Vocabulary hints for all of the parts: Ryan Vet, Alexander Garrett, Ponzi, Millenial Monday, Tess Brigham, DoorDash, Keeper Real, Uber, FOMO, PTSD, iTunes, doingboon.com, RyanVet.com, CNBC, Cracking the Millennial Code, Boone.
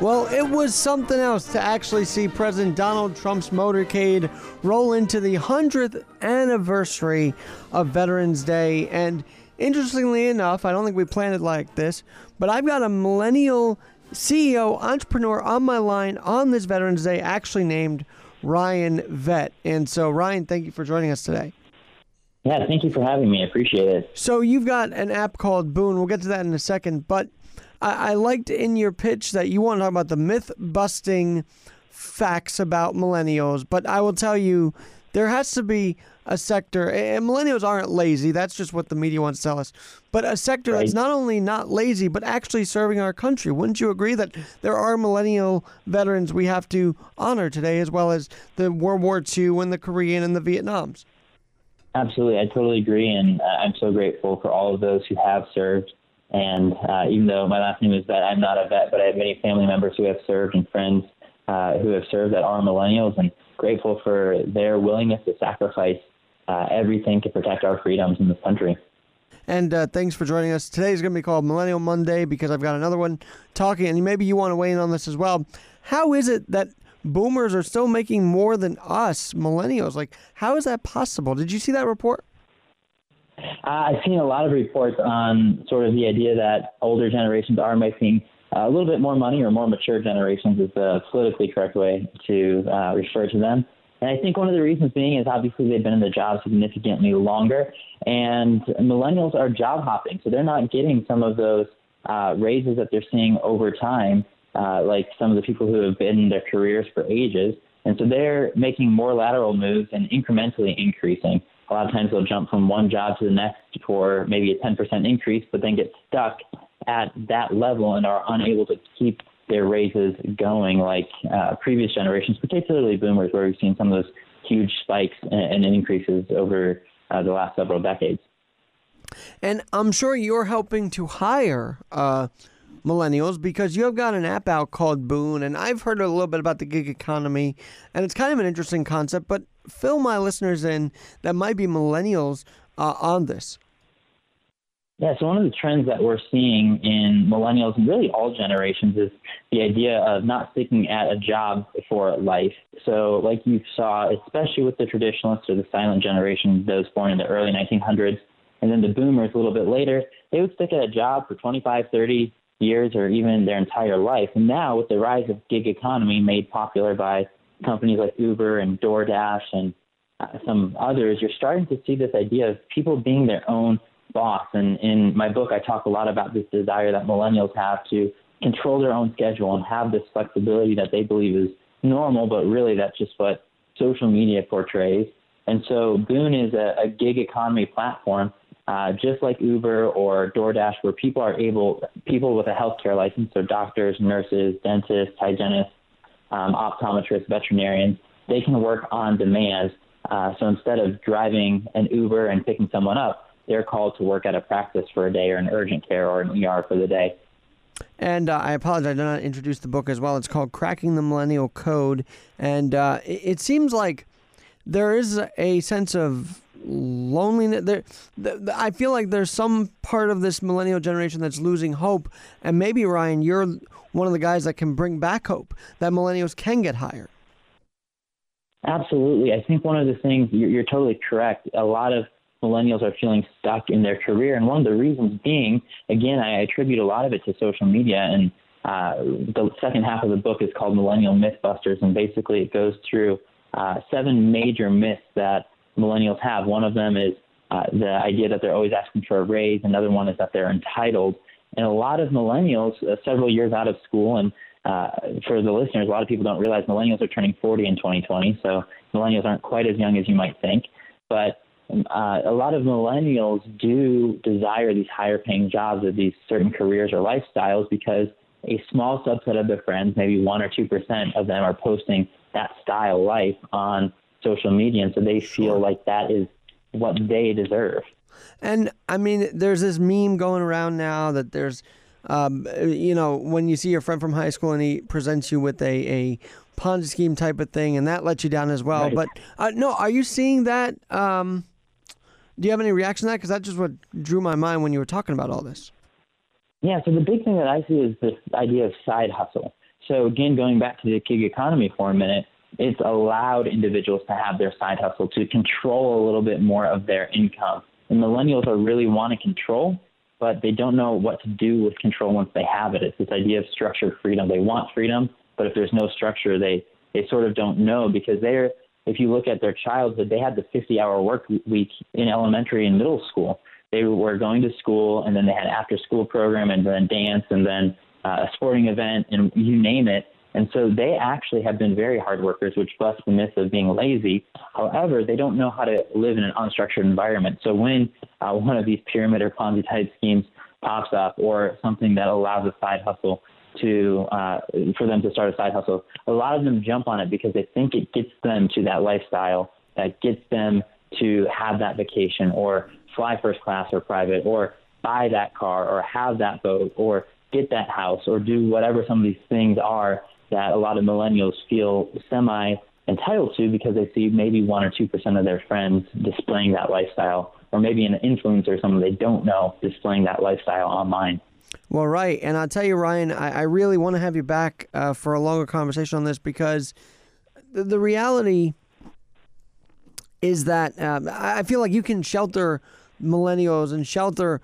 Well, it was something else to actually see President Donald Trump's motorcade roll into the 100th anniversary of Veterans Day. And interestingly enough, I don't think we planned it like this, but I've got a millennial CEO entrepreneur on my line on this Veterans Day, actually named Ryan Vet. And so, Ryan, thank you for joining us today. Yeah, thank you for having me. I appreciate it. So you've got an app called Boone. We'll get to that in a second, but I liked in your pitch that you want to talk about the myth-busting facts about millennials, but I will tell you, there has to be a sector, and millennials aren't lazy, that's just what the media wants to tell us, but a sector that's not only not lazy, but actually serving our country. Wouldn't you agree that there are millennial veterans we have to honor today, as well as the World War II and the Korean and the Vietnams? Absolutely, I totally agree, and I'm so grateful for all of those who have served. And even though my last name is Vet, I'm not a vet, but I have many family members who have served and friends who have served that are millennials, and grateful for their willingness to sacrifice everything to protect our freedoms in this country. And thanks for joining us. Today is going to be called Millenial Monday because I've got another one talking, and maybe you want to weigh in on this as well. How is it that boomers are still making more than us, millennials? Like, how is that possible? Did you see that report? I've seen a lot of reports on sort of the idea that older generations are making a little bit more money, or more mature generations is the politically correct way to refer to them. And I think one of the reasons being is obviously they've been in the job significantly longer, and millennials are job hopping. So they're not getting some of those raises that they're seeing over time, like some of the people who have been in their careers for ages. And so they're making more lateral moves and incrementally increasing. A lot of times they'll jump from one job to the next for maybe a 10% increase, but then get stuck at that level and are unable to keep their raises going like previous generations, particularly boomers, where we've seen some of those huge spikes and increases over the last several decades. And I'm sure you're helping to hire millennials because you have got an app out called Boone, and I've heard a little bit about the gig economy, and it's kind of an interesting concept, but fill my listeners in that might be millennials on this. Yeah, so one of the trends that we're seeing in millennials and really all generations is the idea of not sticking at a job for life. So like you saw, especially with the traditionalists or the silent generation, those born in the early 1900s, and then the boomers a little bit later, they would stick at a job for 25, 30 years or even their entire life. And now with the rise of gig economy made popular by companies like Uber and DoorDash and some others, you're starting to see this idea of people being their own boss. And in my book, I talk a lot about this desire that millennials have to control their own schedule and have this flexibility that they believe is normal, but really that's just what social media portrays. And so Boone is a gig economy platform, just like Uber or DoorDash, where people with a healthcare license, so doctors, nurses, dentists, hygienists, optometrists, veterinarians, they can work on demand. So instead of driving an Uber and picking someone up, they're called to work at a practice for a day or an urgent care or an ER for the day. And I apologize, I did not introduce the book as well. It's called Cracking the Millennial Code. And it seems like there is a sense of loneliness. I feel like there's some part of this millennial generation that's losing hope. And maybe, Ryan, you're one of the guys that can bring back hope that millennials can get hired. Absolutely. I think one of the things, you're totally correct, a lot of millennials are feeling stuck in their career. And one of the reasons being, again, I attribute a lot of it to social media. And the second half of the book is called Millennial Mythbusters. And basically it goes through 7 major myths that millennials have. One of them is the idea that they're always asking for a raise. Another one is that they're entitled. And a lot of millennials, several years out of school, and for the listeners, a lot of people don't realize millennials are turning 40 in 2020. So millennials aren't quite as young as you might think. But a lot of millennials do desire these higher paying jobs or these certain careers or lifestyles because a small subset of their friends, maybe 1 or 2% of them, are posting that style life on social media. And so they feel like that is what they deserve. And I mean, there's this meme going around now that there's, you know, when you see your friend from high school and he presents you with a Ponzi scheme type of thing, and that lets you down as well. Right. But no, are you seeing that? Do you have any reaction to that? Because that's just what drew my mind when you were talking about all this. Yeah, so the big thing that I see is this idea of side hustle. So again, going back to the gig economy for a minute, it's allowed individuals to have their side hustle, to control a little bit more of their income. And millennials are really want to control, but they don't know what to do with control once they have it. It's this idea of structured freedom. They want freedom, but if there's no structure, they sort of don't know, because they're, if you look at their childhood, they had the 50-hour work week in elementary and middle school. They were going to school, and then they had after-school program, and then dance, and then a sporting event, and you name it. And so they actually have been very hard workers, which busts the myth of being lazy. However, they don't know how to live in an unstructured environment. So when one of these pyramid or Ponzi-type schemes pops up, or something that allows a side hustle for them to start a side hustle, a lot of them jump on it because they think it gets them to that lifestyle, that gets them to have that vacation, or fly first class or private, or buy that car, or have that boat, or get that house, or do whatever some of these things are that a lot of millennials feel semi-entitled to, because they see maybe 1 or 2% of their friends displaying that lifestyle, or maybe an influencer or someone they don't know displaying that lifestyle online. Well, right. And I'll tell you, Ryan, I really want to have you back for a longer conversation on this, because the reality is that I feel like you can shelter millennials and shelter,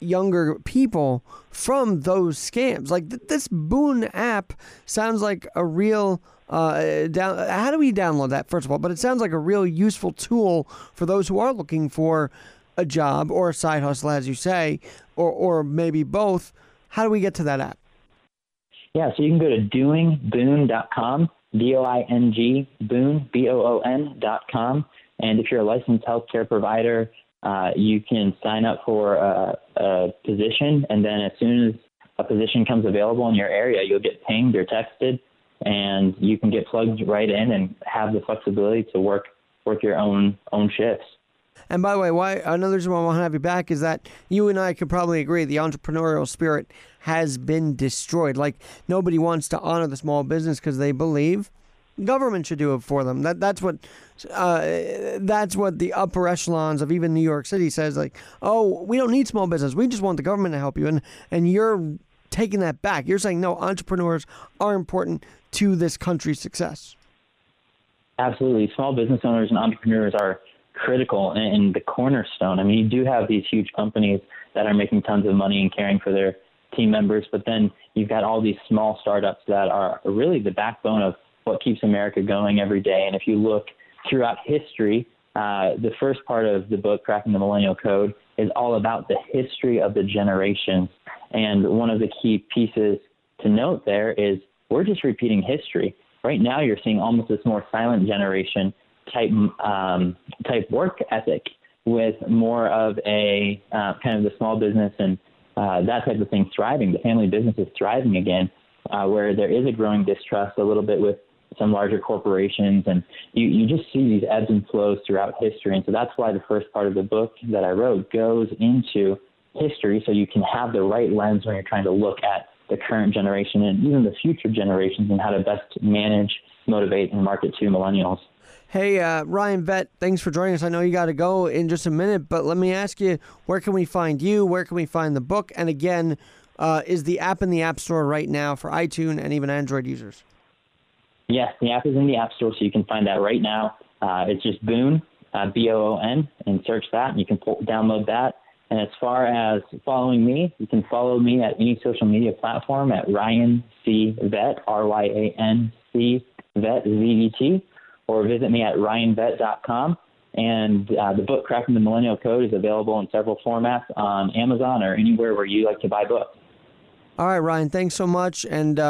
younger people from those scams. Like this Boone app sounds like a real how do we download that, first of all? But it sounds like a real useful tool for those who are looking for a job or a side hustle, as you say, or maybe both. How do we get to that app? Yeah, so you can go to doingboon.com, D-O-I-N-G, Boone, B-O-O-N.com. And if you're a licensed healthcare provider, you can sign up for a position, and then as soon as a position comes available in your area, you'll get pinged or texted, and you can get plugged right in and have the flexibility to work your own shifts. And by the way, another reason why I want to have you back is that you and I could probably agree the entrepreneurial spirit has been destroyed. Like, nobody wants to honor the small business because they believe government should do it for them. That's what the upper echelons of even New York City says, like, oh, we don't need small business. We just want the government to help you. And you're taking that back. You're saying, no, entrepreneurs are important to this country's success. Absolutely. Small business owners and entrepreneurs are critical and the cornerstone. I mean, you do have these huge companies that are making tons of money and caring for their team members, but then you've got all these small startups that are really the backbone of what keeps America going every day. And if you look throughout history, the first part of the book, Cracking the Millennial Code, is all about the history of the generations. And one of the key pieces to note there is we're just repeating history. Right now you're seeing almost this more silent generation type work ethic, with more of a kind of the small business and that type of thing thriving. The family business is thriving again, where there is a growing distrust a little bit with some larger corporations, and you just see these ebbs and flows throughout history. And so that's why the first part of the book that I wrote goes into history, so you can have the right lens when you're trying to look at the current generation and even the future generations, and how to best manage, motivate, and market to millennials. Hey, Ryan Vet, thanks for joining us. I know you got to go in just a minute, but let me ask you, where can we find you? Where can we find the book? And again, is the app in the App Store right now for iTunes and even Android users? Yes, the app is in the App Store, so you can find that right now. It's just Boone, B-O-O-N, and search that, and you can download that. And as far as following me, you can follow me at any social media platform at Ryan C. Vet, R-Y-A-N-C Vet, Z-E-T. Or visit me at RyanVet.com. And the book, Cracking the Millennial Code, is available in several formats on Amazon or anywhere where you like to buy books. All right, Ryan, thanks so much. And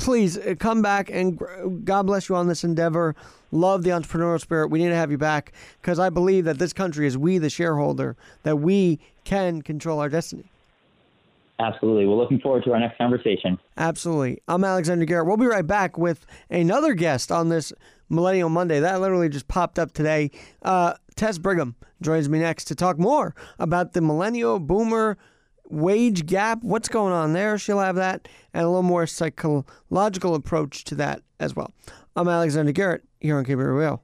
please come back, and God bless you on this endeavor. Love the entrepreneurial spirit. We need to have you back, because I believe that this country is we, the shareholder, that we can control our destiny. Absolutely. We're looking forward to our next conversation. Absolutely. I'm Alexander Garrett. We'll be right back with another guest on this Millenial Monday. That literally just popped up today. Tess Brigham joins me next to talk more about the millennial boomer wage gap. What's going on there? She'll have that, and a little more psychological approach to that as well. I'm Alexander Garrett here on Keeper Real.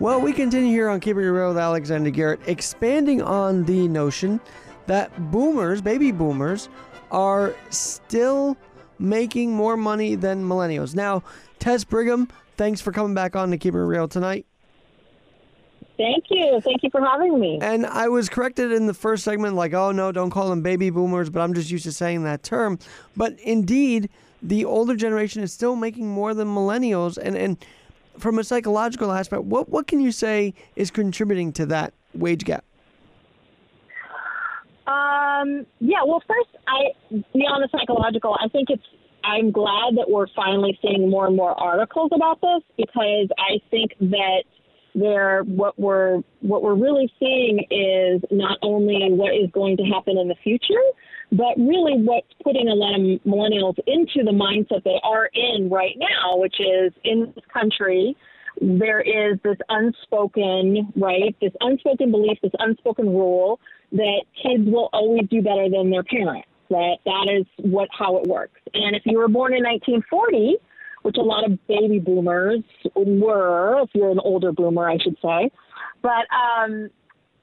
Well, we continue here on Keeper Real with Alexander Garrett, expanding on the notion that boomers, baby boomers, are still making more money than millennials. Now, Tess Brigham, thanks for coming back on to Keeper Real tonight. Thank you. Thank you for having me. And I was corrected in the first segment, like, oh, no, don't call them baby boomers, but I'm just used to saying that term. But indeed, the older generation is still making more than millennials. And from a psychological aspect, what can you say is contributing to that wage gap? Well, first, beyond the psychological, I'm glad that we're finally seeing more and more articles about this, because I think that what we're really seeing is not only what is going to happen in the future, but really what's putting a lot of millennials into the mindset they are in right now, which is, in this country, there is this unspoken, right, this unspoken belief, this unspoken rule that kids will always do better than their parents, that is how it works. And if you were born in 1940, which a lot of baby boomers were, if you're an older boomer, I should say. But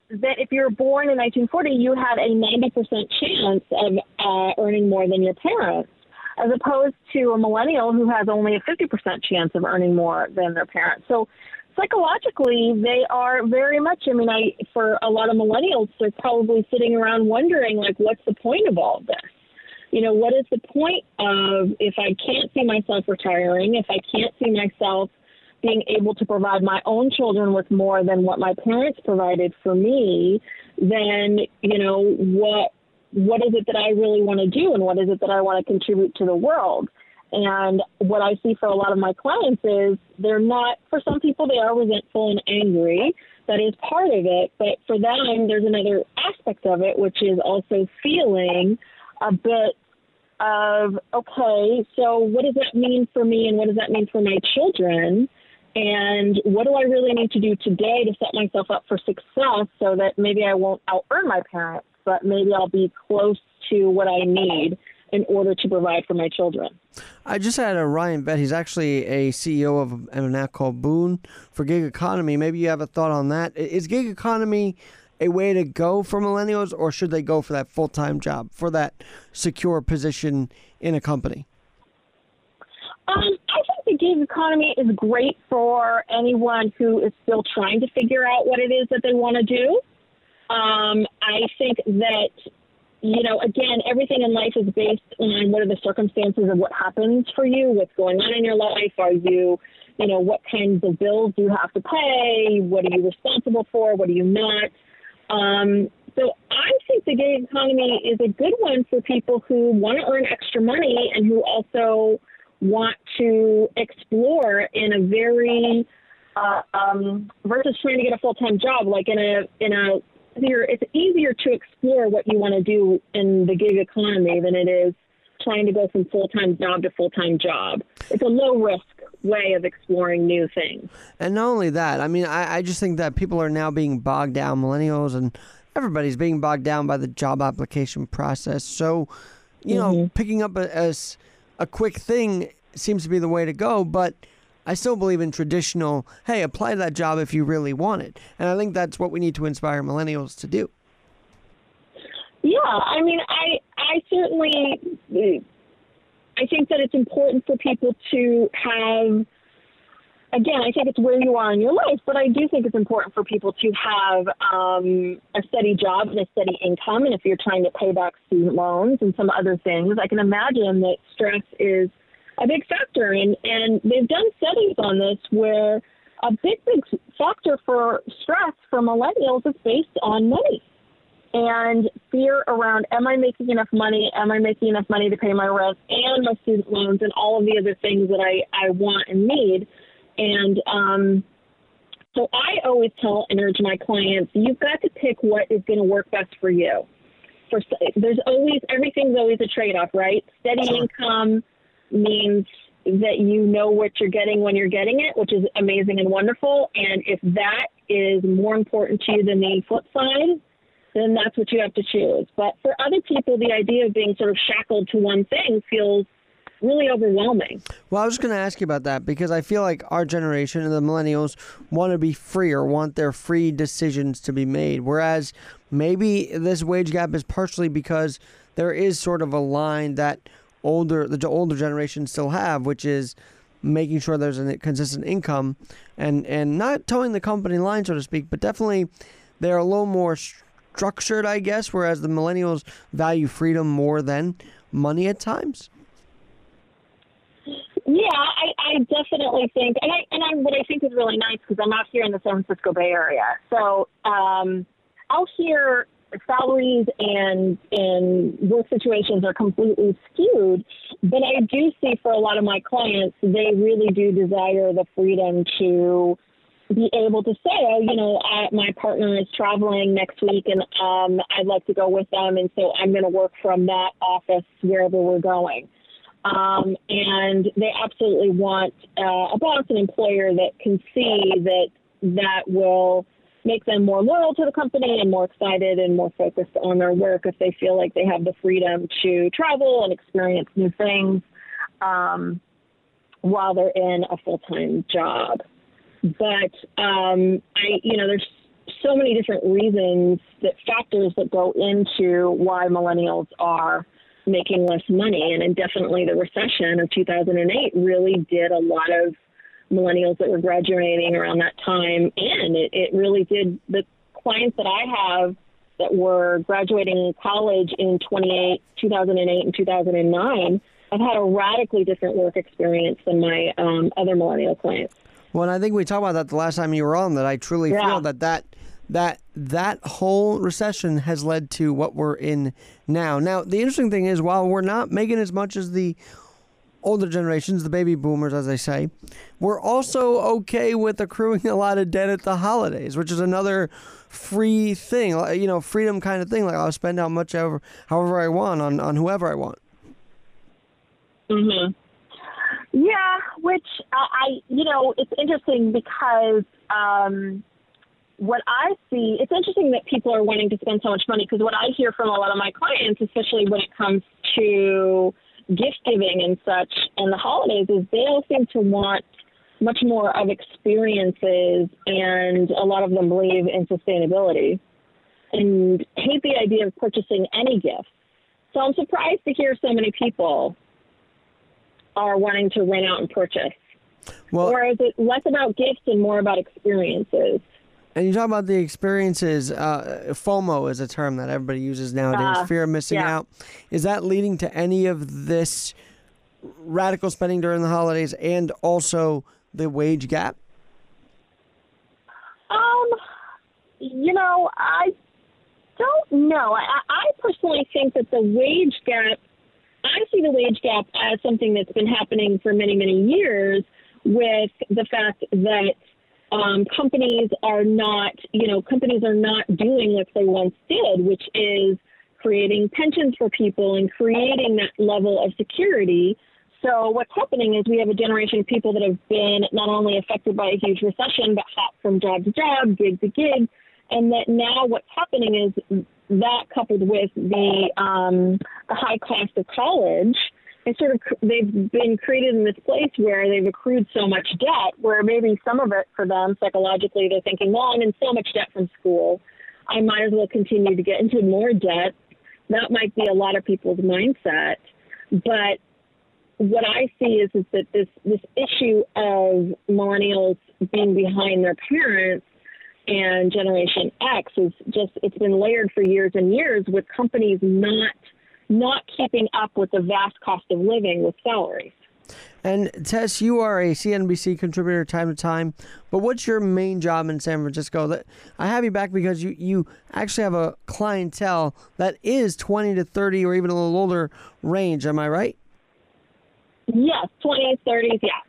that if you were born in 1940, you had a 90% chance of earning more than your parents, as opposed to a millennial who has only a 50% chance of earning more than their parents. So psychologically, they are very much, for a lot of millennials, they're probably sitting around wondering, like, what's the point of all of this? You know, what is the point of, if I can't see myself retiring, if I can't see myself being able to provide my own children with more than what my parents provided for me, then, you know, what is it that I really want to do, and what is it that I want to contribute to the world? And what I see for a lot of my clients is they're not, for some people, they are resentful and angry. That is part of it. But for them, there's another aspect of it, which is also feeling a bit of, okay, so what does that mean for me, and what does that mean for my children, and what do I really need to do today to set myself up for success, so that maybe I won't out-earn my parents, but maybe I'll be close to what I need in order to provide for my children. I just had a Ryan Vet. He's actually a CEO of an app called Boone for gig economy. Maybe you have a thought on that. Is gig economy a way to go for millennials, or should they go for that full-time job, for that secure position in a company? I think the gig economy is great for anyone who is still trying to figure out what it is that they want to do. I think that, you know, again, everything in life is based on what are the circumstances of what happens for you, what's going on in your life. Are you, you know, what kinds of bills do you have to pay? What are you responsible for? What are you not? So I think the gig economy is a good one for people who want to earn extra money and who also want to explore in a very versus trying to get a full-time job. Like it's easier to explore what you want to do in the gig economy than it is trying to go from full-time job to full-time job. It's a low-risk way of exploring new things. And not only that, I just think that people are now being bogged down, millennials, and everybody's being bogged down by the job application process. So, you know, picking up a quick thing seems to be the way to go, but I still believe in traditional, hey, apply to that job if you really want it. And I think that's what we need to inspire millennials to do. Yeah, I certainly, I think that it's important for people to have, again, I think it's where you are in your life, but I do think it's important for people to have a steady job and a steady income. And if you're trying to pay back student loans and some other things, I can imagine that stress is a big factor. And they've done studies on this where a big factor for stress for millennials is based on money. And fear around, am I making enough money? Am I making enough money to pay my rent and my student loans and all of the other things that I want and need? And so I always urge my clients, you've got to pick what is going to work best for you. Everything's always a trade-off, right? Steady income means that you know what you're getting when you're getting it, which is amazing and wonderful. And if that is more important to you than the flip side, then that's what you have to choose. But for other people, the idea of being sort of shackled to one thing feels really overwhelming. Well, I was going to ask you about that, because I feel like our generation and the millennials want to be free, or want their free decisions to be made, whereas maybe this wage gap is partially because there is sort of a line that the older generations still have, which is making sure there's a consistent income and not towing the company line, so to speak, but definitely they're a little more structured, I guess, whereas the millennials value freedom more than money at times. Yeah, I definitely think, what I think is really nice, because I'm out here in the San Francisco Bay Area, so out here salaries and work situations are completely skewed, but I do see for a lot of my clients, they really do desire the freedom to be able to say, oh, you know, my partner is traveling next week, and I'd like to go with them, and so I'm going to work from that office wherever we're going. And they absolutely want a boss, an employer that can see that will make them more loyal to the company and more excited and more focused on their work if they feel like they have the freedom to travel and experience new things while they're in a full-time job. But, there's so many different reasons, factors that go into why millennials are making less money. And definitely the recession of 2008 really did a lot of millennials that were graduating around that time. And it really did. The clients that I have that were graduating college in 2008 and 2009, I've had a radically different work experience than my other millennial clients. Well, and I think we talked about that the last time you were on, that I truly feel that whole recession has led to what we're in now. Now, the interesting thing is, while we're not making as much as the older generations, the baby boomers, as they say, we're also okay with accruing a lot of debt at the holidays, which is another free thing, freedom kind of thing. Like, I'll spend how much however I want on whoever I want. Mm-hmm. Yeah, which it's interesting because what I see, it's interesting that people are wanting to spend so much money, because what I hear from a lot of my clients, especially when it comes to gift giving and such and the holidays, is they all seem to want much more of experiences, and a lot of them believe in sustainability and hate the idea of purchasing any gift. So I'm surprised to hear so many people are wanting to rent out and purchase. Well, or is it less about gifts and more about experiences? And you talk about the experiences, FOMO is a term that everybody uses nowadays, fear of missing out. Is that leading to any of this radical spending during the holidays, and also the wage gap? I don't know. I personally think that the wage gap, I see the wage gap as something that's been happening for many, many years, with the fact that companies are not doing what they once did, which is creating pensions for people and creating that level of security. So what's happening is we have a generation of people that have been not only affected by a huge recession, but hop from job to job, gig to gig, and that now what's happening is that, coupled with the high cost of college, they've been created in this place where they've accrued so much debt, where maybe some of it for them psychologically, they're thinking, well, I'm in so much debt from school, I might as well continue to get into more debt. That might be a lot of people's mindset. But what I see is that this issue of millennials being behind their parents and Generation X is just, it's been layered for years and years, with companies not keeping up with the vast cost of living with salaries. And Tess, you are a CNBC contributor time to time, but what's your main job in San Francisco? That I have you back because you actually have a clientele that is 20 to 30 or even a little older range, am I right? Yes, 20s, 30s, yeah.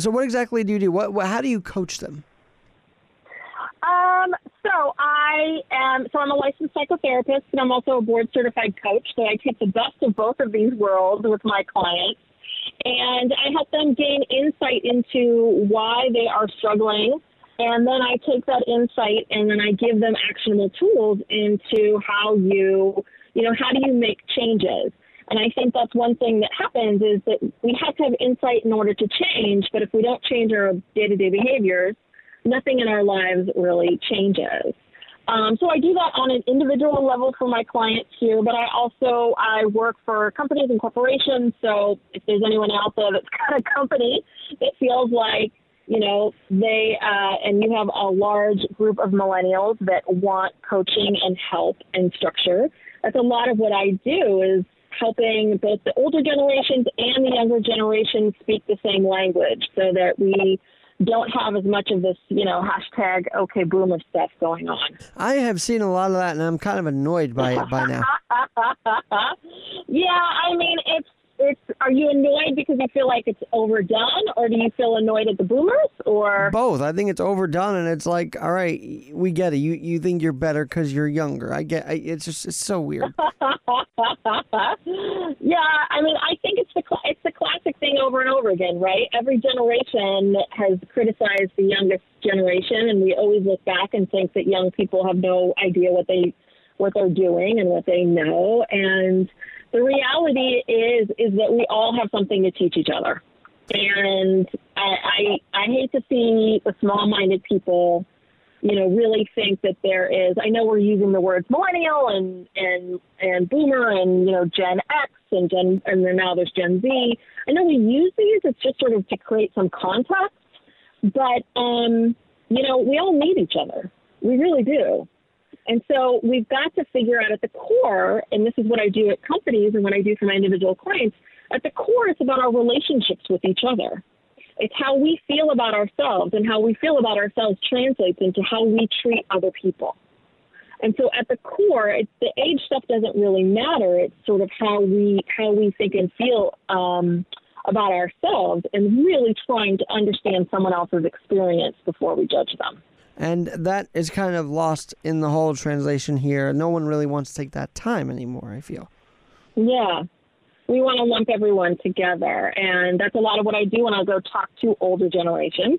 So what exactly do you do? How do you coach them? So I'm a licensed psychotherapist, and I'm also a board-certified coach, so I take the best of both of these worlds with my clients, and I help them gain insight into why they are struggling, and then I take that insight, and then I give them actionable tools into how do you make changes. And I think that's one thing that happens is that we have to have insight in order to change, but if we don't change our day-to-day behaviors, nothing in our lives really changes. So I do that on an individual level for my clients here, but I work for companies and corporations. So if there's anyone out there that's got a company that feels like, you know, and you have a large group of millennials that want coaching and help and structure, that's a lot of what I do is helping both the older generations and the younger generations speak the same language so that we don't have as much of this, you know, hashtag okay boom of stuff going on. I have seen a lot of that, and I'm kind of annoyed by it by now. Yeah, I mean, it's. Are you annoyed because you feel like it's overdone, or do you feel annoyed at the boomers, or both? I think it's overdone, and it's like, all right, we get it. You think you're better because you're younger. It's just so weird. Yeah, I mean, I think it's the classic thing over and over again, right? Every generation has criticized the youngest generation, and we always look back and think that young people have no idea what they're doing and what they know. And the reality is that we all have something to teach each other. And I hate to see the small-minded people, you know, really think that there is, I know we're using the words millennial and boomer and, you know, Gen X and then now there's Gen Z. I know we use these, it's just sort of to create some context, but, you know, we all need each other. We really do. And so we've got to figure out at the core, and this is what I do at companies and what I do for my individual clients, at the core it's about our relationships with each other. It's how we feel about ourselves, and how we feel about ourselves translates into how we treat other people. And so at the core, it's the age stuff doesn't really matter. It's sort of how we think and feel about ourselves, and really trying to understand someone else's experience before we judge them. And that is kind of lost in the whole translation here. No one really wants to take that time anymore, I feel. Yeah. We want to lump everyone together, and that's a lot of what I do when I go talk to older generations,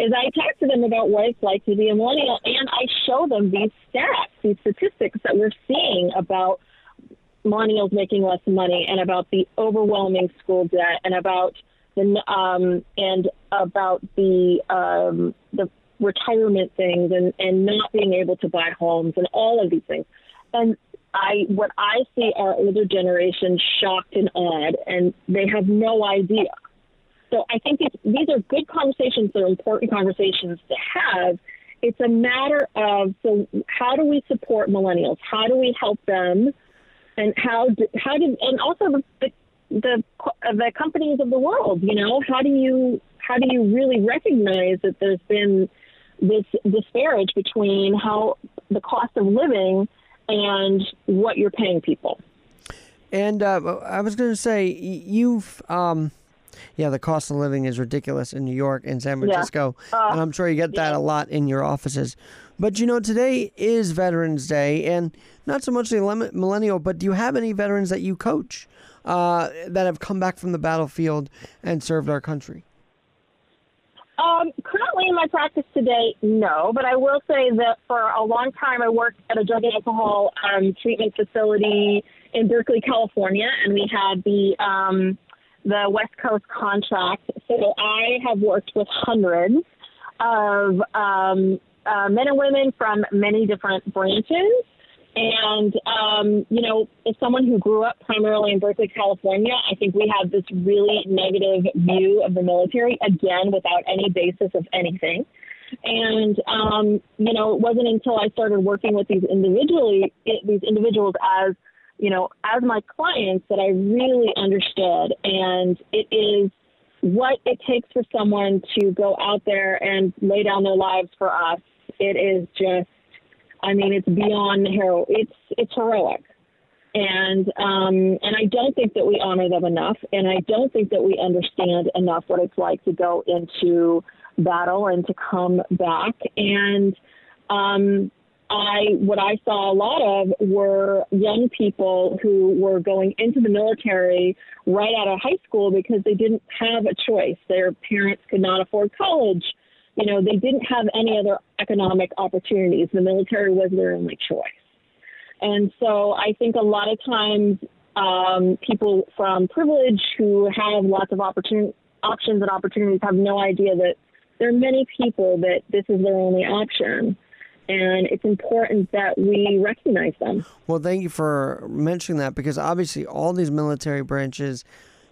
is I talk to them about what it's like to be a millennial, and I show them these stats, these statistics that we're seeing about millennials making less money, and about the overwhelming school debt, and about the retirement things, and not being able to buy homes, and all of these things. And what I see are older generations shocked and awed, and they have no idea. So I think these are good conversations. They're important conversations to have. It's a matter of, so how do we support millennials? How do we help them? And also the companies of the world, you know, how do you really recognize that there's been this disparage between how the cost of living and what you're paying people. And I was going to say, the cost of living is ridiculous in New York and San Francisco. Yeah. And I'm sure you get that a lot in your offices. But, you know, today is Veterans Day, and not so much the millennial, but do you have any veterans that you coach that have come back from the battlefield and served our country? Currently in my practice today, no, but I will say that for a long time I worked at a drug and alcohol treatment facility in Berkeley, California, and we had the West Coast contract. So I have worked with hundreds of men and women from many different branches. And, you know, as someone who grew up primarily in Berkeley, California, I think we have this really negative view of the military, again, without any basis of anything. And, you know, it wasn't until I started working with these individuals as, you know, as my clients that I really understood. And it is what it takes for someone to go out there and lay down their lives for us. It is just, I mean, it's beyond hero. It's heroic, and I don't think that we honor them enough, and I don't think that we understand enough what it's like to go into battle and to come back. And what I saw a lot of were young people who were going into the military right out of high school because they didn't have a choice. Their parents could not afford college. You know, they didn't have any other economic opportunities. The military was their only choice. And so I think a lot of times people from privilege who have lots of options and opportunities have no idea that there are many people that this is their only option. And it's important that we recognize them. Well, thank you for mentioning that, because obviously all these military branches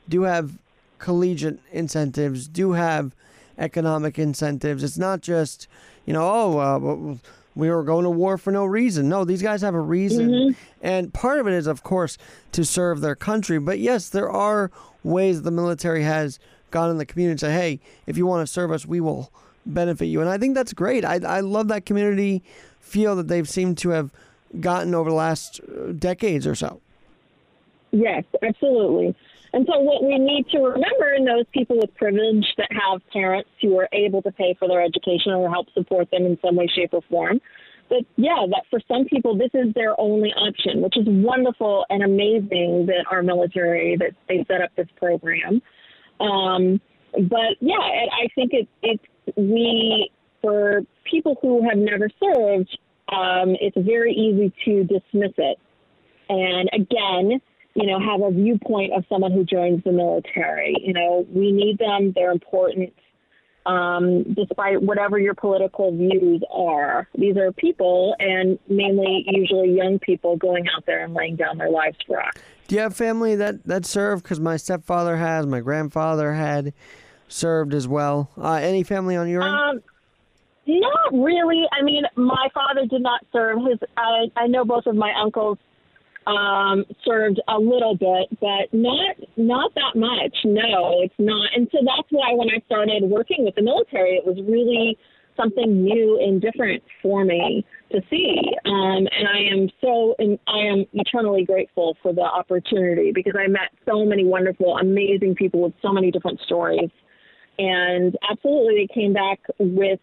do have collegiate incentives, do have economic incentives. It's not just, you know, we were going to war for no reason. No, these guys have a reason. Mm-hmm. And part of it is, of course, to serve their country. But yes, there are ways the military has gone in the community and said, hey, if you want to serve us, we will benefit you. And I think that's great. I love that community feel that they've seemed to have gotten over the last decades or so. Yes, absolutely. And so what we need to remember in those people with privilege that have parents who are able to pay for their education or help support them in some way, shape, or form, that, yeah, that for some people this is their only option, which is wonderful and amazing that our military, that they set up this program. But, yeah, I think for people who have never served, it's very easy to dismiss it. And, again, you know, have a viewpoint of someone who joins the military. You know, we need them. They're important. Despite whatever your political views are, these are people, and mainly usually young people, going out there and laying down their lives for us. Do you have family that served? Because my stepfather has, my grandfather had served as well. Any family on your end? Not really. I mean, my father did not serve. I know both of my uncles served a little bit, but not that much. No, it's not. And so that's why when I started working with the military, it was really something new and different for me to see. And I am eternally grateful for the opportunity, because I met so many wonderful, amazing people with so many different stories. And absolutely, they came back with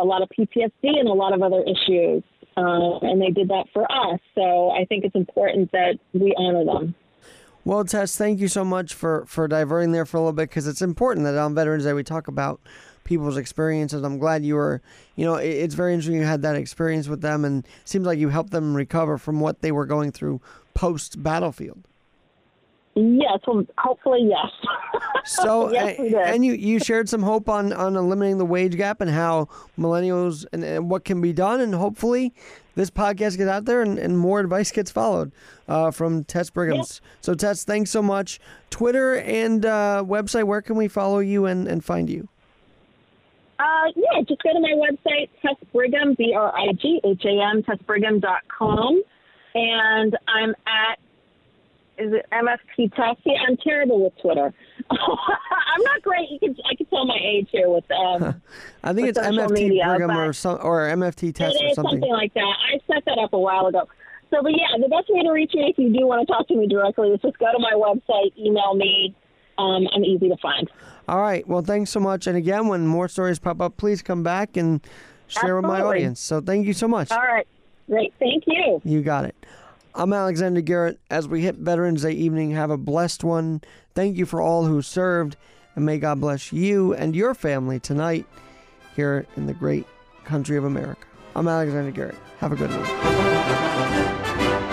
a lot of PTSD and a lot of other issues. And they did that for us. So I think it's important that we honor them. Well, Tess, thank you so much for diverting there for a little bit, because it's important that on Veterans Day we talk about people's experiences. I'm glad you were, you know, it's very interesting you had that experience with them, and it seems like you helped them recover from what they were going through post-battlefield. Yes, well, hopefully, yes. So, yes, we did. And you shared some hope on eliminating the wage gap and how millennials and what can be done. And hopefully this podcast gets out there and more advice gets followed from Tess Brigham. Yes. So, Tess, thanks so much. Twitter and website, where can we follow you and find you? Yeah, just go to my website, Tess Brigham, BRIGHAM, TessBrigham.com. And I'm at, is it MFP Tess? Yeah, I'm terrible with Twitter. I'm not great. I can tell my age here with I think with it's MFT media, Brigham or MFT Tess or something like that. I set that up a while ago. So, but yeah, the best way to reach me if you do want to talk to me directly is just go to my website, email me. I'm easy to find. All right. Well, thanks so much. And again, when more stories pop up, please come back and share Absolutely. With my audience. So thank you so much. All right. Great. Thank you. You got it. I'm Alexander Garrett. As we hit Veterans Day evening, have a blessed one. Thank you for all who served, and may God bless you and your family tonight here in the great country of America. I'm Alexander Garrett. Have a good one.